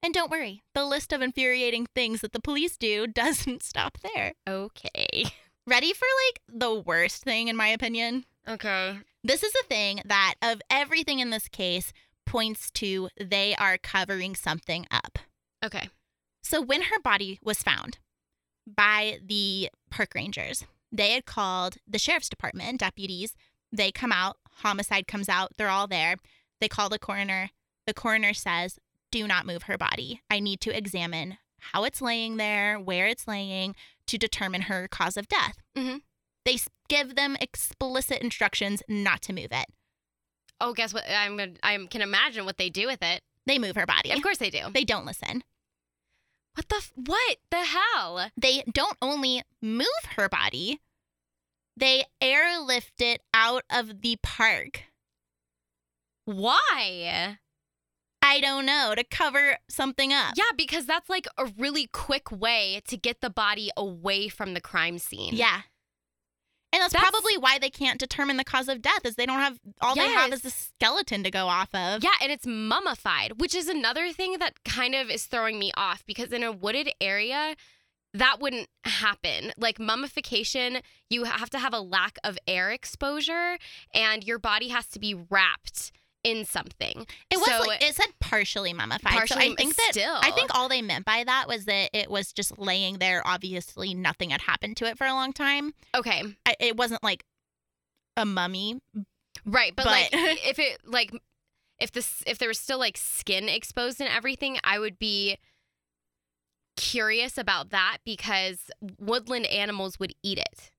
And don't worry, the list of infuriating things that the police do doesn't stop there. Okay. Ready for, like, the worst thing, in my opinion? Okay. This is a thing that, of everything in this case, points to they are covering something up. Okay. So when her body was found by the park rangers, they had called the sheriff's department deputies. They come out, homicide comes out, they're all there. They call the coroner. The coroner says, do not move her body. I need to examine how it's laying there, where it's laying, to determine her cause of death. Mm-hmm. They give them explicit instructions not to move it. Oh, guess what? I'm I can imagine what they do with it. They move her body. Of course they do. They don't listen. What the, f- what the hell? They don't only move her body, they airlift it out of the park. Why? I don't know, to cover something up. Yeah, because that's like a really quick way to get the body away from the crime scene. Yeah. And that's, that's probably why they can't determine the cause of death, is they don't have, all yes. they have is a skeleton to go off of. Yeah, and it's mummified, which is another thing that kind of is throwing me off, because in a wooded area, that wouldn't happen. Like, mummification, you have to have a lack of air exposure, and your body has to be wrapped in something. It was so, like, it said partially mummified. Partially, so I think that still. I think all they meant by that was that it was just laying there. Obviously, nothing had happened to it for a long time. Okay, I, it wasn't like a mummy, right? But, but like, if it like if this if there was still like skin exposed and everything, I would be curious about that, because woodland animals would eat it.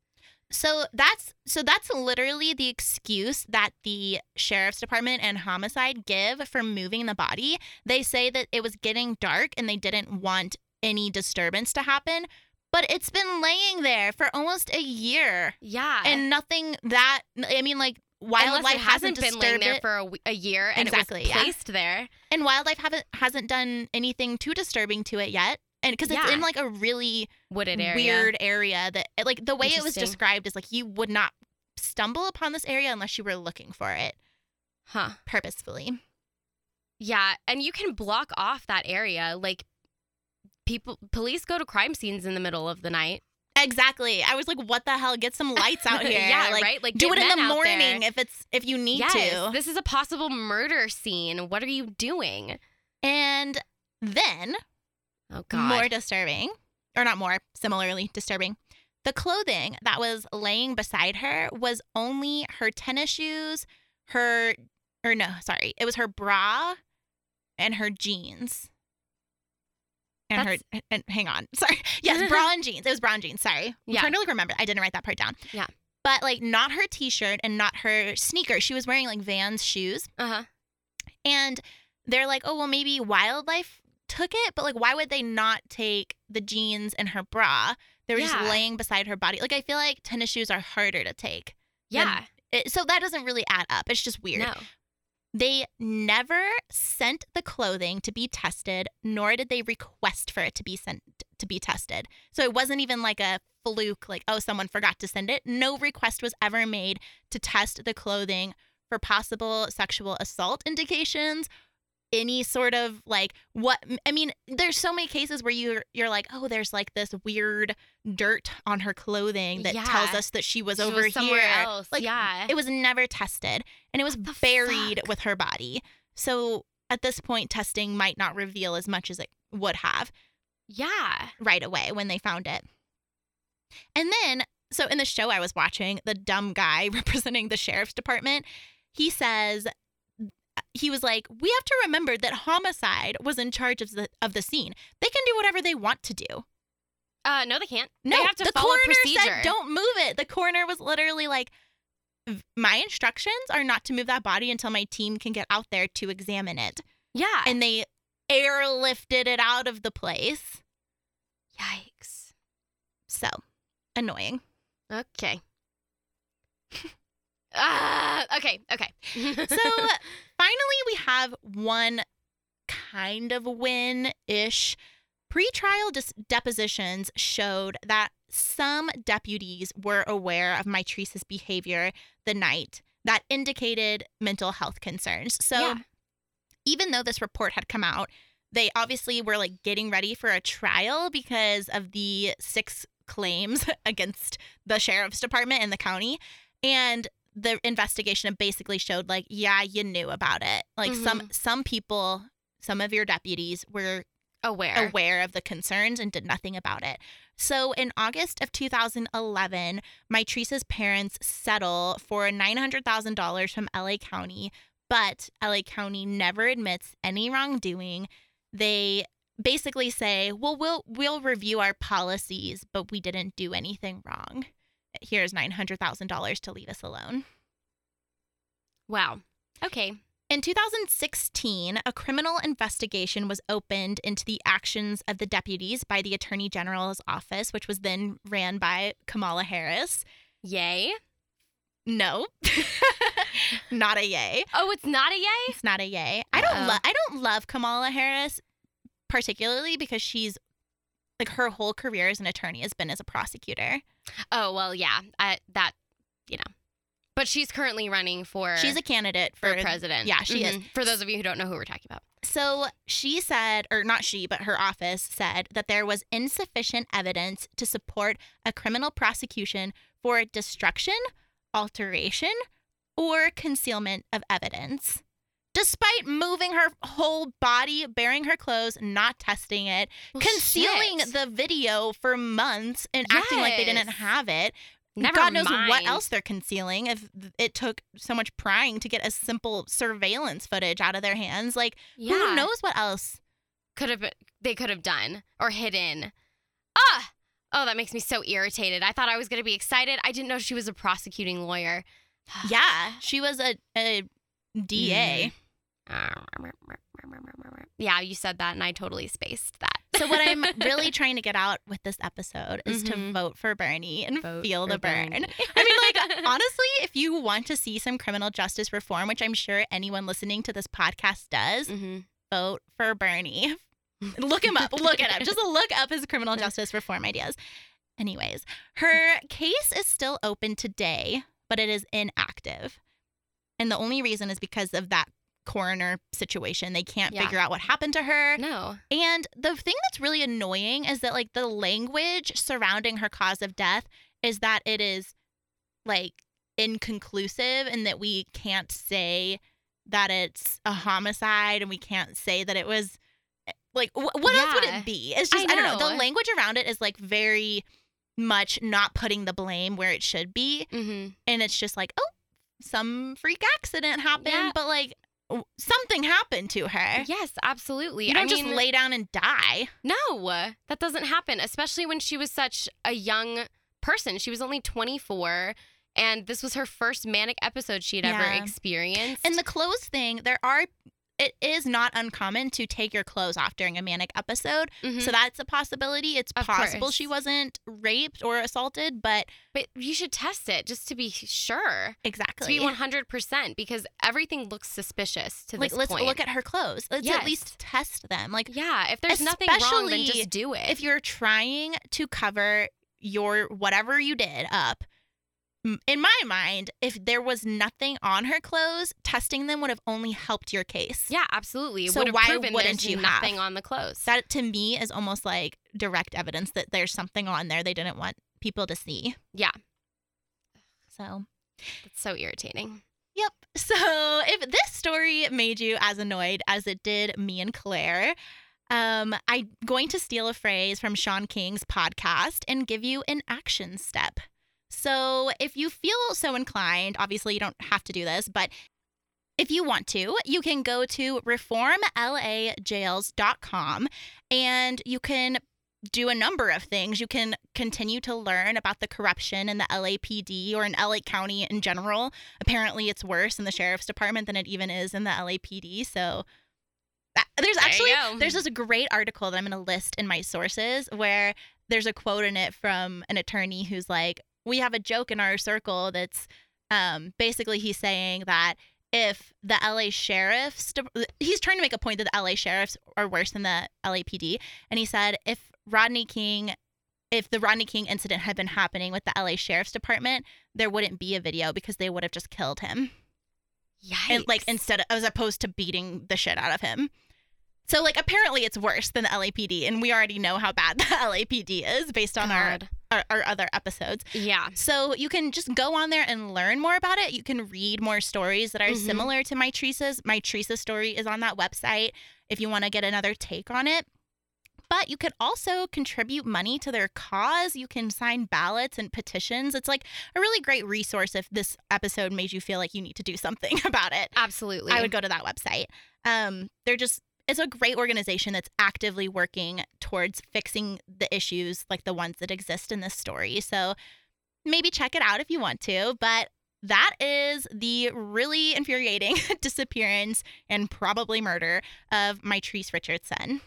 So that's so that's literally the excuse that the sheriff's department and homicide give for moving the body. They say that it was getting dark and they didn't want any disturbance to happen, but it's been laying there for almost a year. Yeah. And nothing that, I mean, like, wildlife hasn't, hasn't been laying there it. for a, a year and exactly, it was placed yeah. there. And wildlife haven't hasn't done anything too disturbing to it yet. And because it's yeah. in like a really wooded area, weird area that like the way it was described is like you would not stumble upon this area unless you were looking for it. Huh. Purposefully. Yeah. And you can block off that area. Like people, police go to crime scenes in the middle of the night. Exactly. I was like, what the hell? Get some lights out here. yeah, like, right? Like, do it in the morning if it's if you need yes, to. This is a possible murder scene. What are you doing? And then... Oh, God. More disturbing, or not more, similarly disturbing. The clothing that was laying beside her was only her tennis shoes, her, or no, sorry, it was her bra and her jeans. And That's... her, and hang on, sorry. Yes, bra and jeans. It was bra and jeans, sorry. I'm yeah. trying to like remember. I didn't write that part down. Yeah. But like not her t-shirt and not her sneaker. She was wearing like Vans shoes. Uh-huh. And they're like, oh, well, maybe wildlife took it, but like why would they not take the jeans and her bra? They were yeah. just laying beside her body. Like I feel like tennis shoes are harder to take. Yeah. It, so that doesn't really add up. It's just weird. No. They never sent the clothing to be tested, nor did they request for it to be sent to be tested. So it wasn't even like a fluke, like, oh, someone forgot to send it. No request was ever made to test the clothing for possible sexual assault indications any sort of like what I mean, there's so many cases where you're you're like, oh, there's like this weird dirt on her clothing that yeah. tells us that she was she over was somewhere here. Else. Like, yeah. It was never tested, and it was buried fuck? with her body. So at this point, testing might not reveal as much as it would have. Yeah. Right away when they found it. And then, so in the show I was watching, the dumb guy representing the sheriff's department, he says, he was like, we have to remember that homicide was in charge of the of the scene. They can do whatever they want to do. Uh, no, they can't. No, they have to follow procedure. The coroner said, don't move it. The coroner was literally like, my instructions are not to move that body until my team can get out there to examine it. Yeah. And they airlifted it out of the place. Yikes. So, annoying. Okay. uh, okay, okay. So, finally, we have one kind of win-ish. Pre-trial dis- depositions showed that some deputies were aware of Mitrice's behavior the night that indicated mental health concerns. So yeah. even though this report had come out, they obviously were like getting ready for a trial because of the six claims against the sheriff's department and the county. And the investigation basically showed like, yeah, you knew about it. Like mm-hmm. some some people, some of your deputies were aware aware of the concerns and did nothing about it. So in August of two thousand eleven, Mitrice's parents settle for nine hundred thousand dollars from L A County, but L A County never admits any wrongdoing. They basically say, well, we'll we'll review our policies, but we didn't do anything wrong. Here's nine hundred thousand dollars to leave us alone. Wow. Okay. In two thousand sixteen, a criminal investigation was opened into the actions of the deputies by the Attorney General's office, which was then ran by Kamala Harris. Yay. No. Not a yay. Oh, it's not a yay? It's not a yay. Uh-oh. I don't lo- I don't love Kamala Harris particularly because she's like her whole career as an attorney has been as a prosecutor. Oh, well, yeah. I, that, you know. But she's currently running for... She's a candidate for... for president. Yeah, she mm-hmm. is. For those of you who don't know who we're talking about. So she said, or not she, but her office said that there was insufficient evidence to support a criminal prosecution for destruction, alteration, or concealment of evidence. Despite moving her whole body, burying her clothes, not testing it, well, concealing shit. the video for months and yes. acting like they didn't have it... Never God knows mind. what else they're concealing if it took so much prying to get a simple surveillance footage out of their hands. Like, yeah. who knows what else could have they could have done or hidden. Ah! Oh, that makes me so irritated. I thought I was going to be excited. I didn't know she was a prosecuting lawyer. Yeah, she was a, a D A. Mm. Yeah, you said that and I totally spaced that. So what I'm really trying to get out with this episode is mm-hmm. to vote for Bernie and vote feel the burn. Bernie. I mean, like, honestly, if you want to see some criminal justice reform, which I'm sure anyone listening to this podcast does, mm-hmm. vote for Bernie. Look him up. Look it up. Just look up his criminal justice reform ideas. Anyways, her case is still open today, but it is inactive. And the only reason is because of that coroner situation. They can't yeah. figure out what happened to her. No. And the thing that's really annoying is that like the language surrounding her cause of death is that it is like inconclusive and that we can't say that it's a homicide and we can't say that it was like wh- what yeah. else would it be? It's just I, know. I don't know. The language around it is like very much not putting the blame where it should be. Mm-hmm. And it's just like, oh, some freak accident happened, yeah. but like something happened to her. Yes, absolutely. You don't I just mean, lay down and die. No, that doesn't happen, especially when she was such a young person. She was only twenty-four, and this was her first manic episode she'd yeah. ever experienced. And the clothes thing, there are, it is not uncommon to take your clothes off during a manic episode. Mm-hmm. So that's a possibility. It's of possible course. she wasn't raped or assaulted, but... But you should test it just to be sure. Exactly. To be one hundred percent, because everything looks suspicious to like, this let's point. Let's look at her clothes. Let's yes. at least test them. Like, yeah, if there's nothing wrong, then just do it. If you're trying to cover your whatever you did up, in my mind, if there was nothing on her clothes, testing them would have only helped your case. Yeah, absolutely. So why wouldn't you have nothing on the clothes? That, to me, is almost like direct evidence that there's something on there they didn't want people to see. Yeah. So. It's so irritating. Yep. So if this story made you as annoyed as it did me and Claire, um, I'm going to steal a phrase from Sean King's podcast and give you an action step. So if you feel so inclined, obviously you don't have to do this, but if you want to, you can go to reform L A jails dot com and you can do a number of things. You can continue to learn about the corruption in the L A P D or in L A County in general. Apparently it's worse in the Sheriff's Department than it even is in the L A P D. So there's actually, there there's this great article that I'm going to list in my sources where there's a quote in it from an attorney who's like, we have a joke in our circle that's um, basically he's saying that if the L A sheriffs, he's trying to make a point that the L A sheriffs are worse than the L A P D. And he said, if Rodney King, if the Rodney King incident had been happening with the L A Sheriff's Department, there wouldn't be a video because they would have just killed him. Yikes. And like instead of, as opposed to beating the shit out of him. So like apparently it's worse than the L A P D, and we already know how bad the L A P D is based on God. our, our our other episodes. Yeah. So you can just go on there and learn more about it. You can read more stories that are mm-hmm. similar to Mitrice's. Mitrice's story is on that website if you want to get another take on it. But you can also contribute money to their cause. You can sign ballots and petitions. It's like a really great resource if this episode made you feel like you need to do something about it. Absolutely. I would go to that website. Um, they're just... It's a great organization that's actively working towards fixing the issues like the ones that exist in this story. So maybe check it out if you want to. But that is the really infuriating disappearance and probably murder of Mitrice Richardson.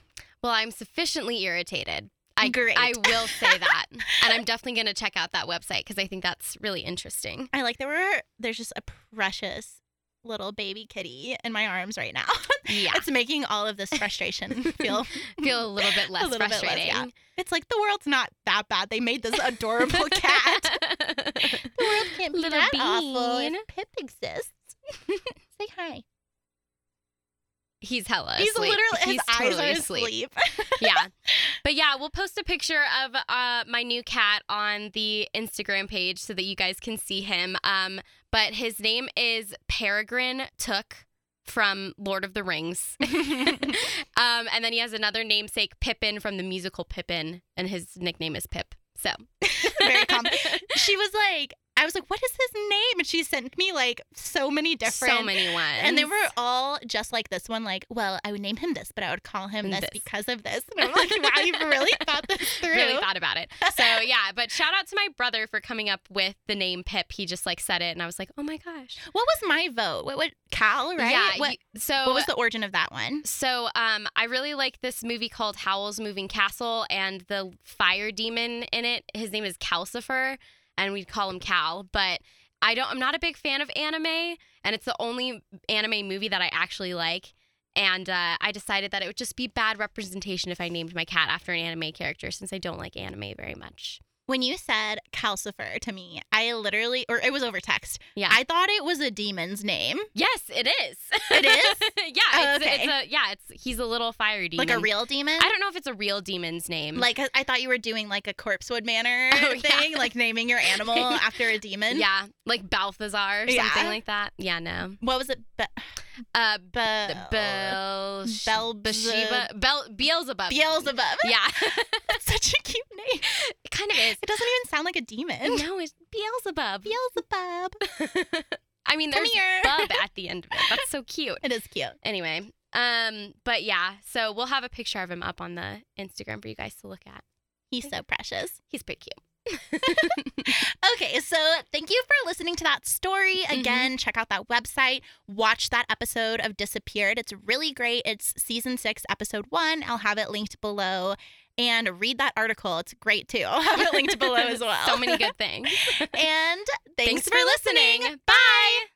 Well, I'm sufficiently irritated. I, Great. I will say that. And I'm definitely going to check out that website because I think that's really interesting. I like there were there's just a precious little baby kitty in my arms right now. Yeah. It's making all of this frustration feel feel a little bit less little frustrating. Bit less, yeah. It's like the world's not that bad. They made this adorable cat. The world can't be little that bean. Awful if Pip exists. Say hi. He's hella asleep. He's literally, his He's eyes totally are asleep. asleep. Yeah. But yeah, we'll post a picture of uh, my new cat on the Instagram page so that you guys can see him. Um, but his name is Peregrine Took from Lord of the Rings. um, and then he has another namesake, Pippin, from the musical Pippin. And his nickname is Pip. So. Very calm. She was like, I was like, what is his name? And she sent me like so many different. So many ones. And they were all just like this one, like, well, I would name him this, but I would call him this, this because of this. And I'm like, wow, you've really thought this through. Really thought about it. So yeah, but shout out to my brother for coming up with the name Pip. He just like said it and I was like, oh my gosh. What was my vote? What, what Cal, right? Yeah. What, you, so, what was the origin of that one? So um, I really like this movie called Howl's Moving Castle, and the fire demon in it, his name is Calcifer. And we'd call him Cal, but I don't, I'm not a big fan of anime, and it's the only anime movie that I actually like. And uh, I decided that it would just be bad representation if I named my cat after an anime character, since I don't like anime very much. When you said Calcifer to me, I literally, or it was over text. Yeah. I thought it was a demon's name. Yes, it is. It is? Yeah. Oh, it's, okay. it's a, yeah, it's he's a little fire demon. Like a real demon? I don't know if it's a real demon's name. Like, I thought you were doing like a Corpsewood Manor oh, thing, yeah. like naming your animal after a demon. Yeah, like Balthazar or yeah. something like that. Yeah, no. What was it? Be- uh, Bel... Bel... Bel... Beelzebub. Bel- Beelzebub. Beelzebub. Yeah. That's such a cute name. It kind of is. It doesn't even sound like a demon. No, it's Beelzebub. Beelzebub. I mean, there's bub at the end of it. That's so cute. It is cute. Anyway, um, but yeah, so we'll have a picture of him up on the Instagram for you guys to look at. He's so precious. He's pretty cute. Okay, so thank you for listening to that story. Again, mm-hmm. check out that website. Watch that episode of Disappeared. It's really great. It's season six, episode one. I'll have it linked below. And read that article. It's great, too. I'll have it linked below as well. So many good things. And thanks, thanks for, for listening. listening. Bye.